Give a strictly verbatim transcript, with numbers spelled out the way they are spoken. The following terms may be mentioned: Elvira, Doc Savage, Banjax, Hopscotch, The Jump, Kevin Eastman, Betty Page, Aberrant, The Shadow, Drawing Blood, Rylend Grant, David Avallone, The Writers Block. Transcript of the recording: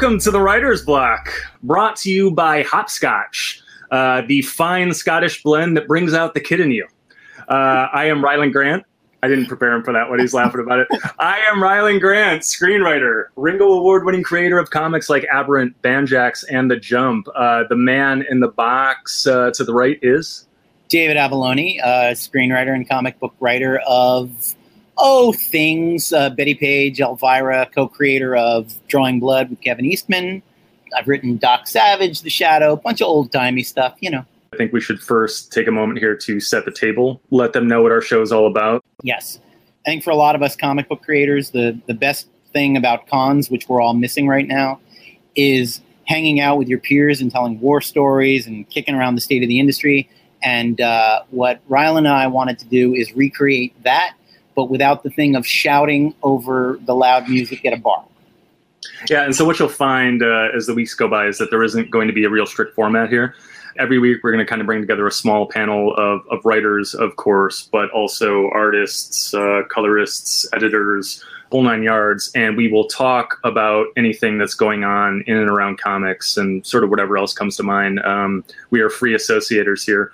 Welcome to The Writers Block, brought to you by Hopscotch, uh, the fine Scottish blend that brings out the kid in you. Uh, I am Rylend Grant. I didn't prepare him for that when he's laughing about it. I am Rylend Grant, screenwriter, Ringo Award-winning creator of comics like Aberrant, Banjax, and The Jump. Uh, the man in the box uh, to the right is? David Avallone, uh, screenwriter and comic book writer of... Oh, things. Uh, Betty Page, Elvira, co-creator of Drawing Blood with Kevin Eastman. I've written Doc Savage, The Shadow, a bunch of old-timey stuff, you know. I think we should first take a moment here to set the table, let them know what our show is all about. Yes. I think for a lot of us comic book creators, the, the best thing about cons, which we're all missing right now, is hanging out with your peers and telling war stories and kicking around the state of the industry. And uh, what Rylend and I wanted to do is recreate that, but without the thing of shouting over the loud music at a bar. Yeah, and so what you'll find uh, as the weeks go by is that there isn't going to be a real strict format here. Every week we're going to kind of bring together a small panel of, of writers, of course, but also artists, uh, colorists, editors, whole nine yards, and we will talk about anything that's going on in and around comics and sort of whatever else comes to mind. Um, we are free associators here.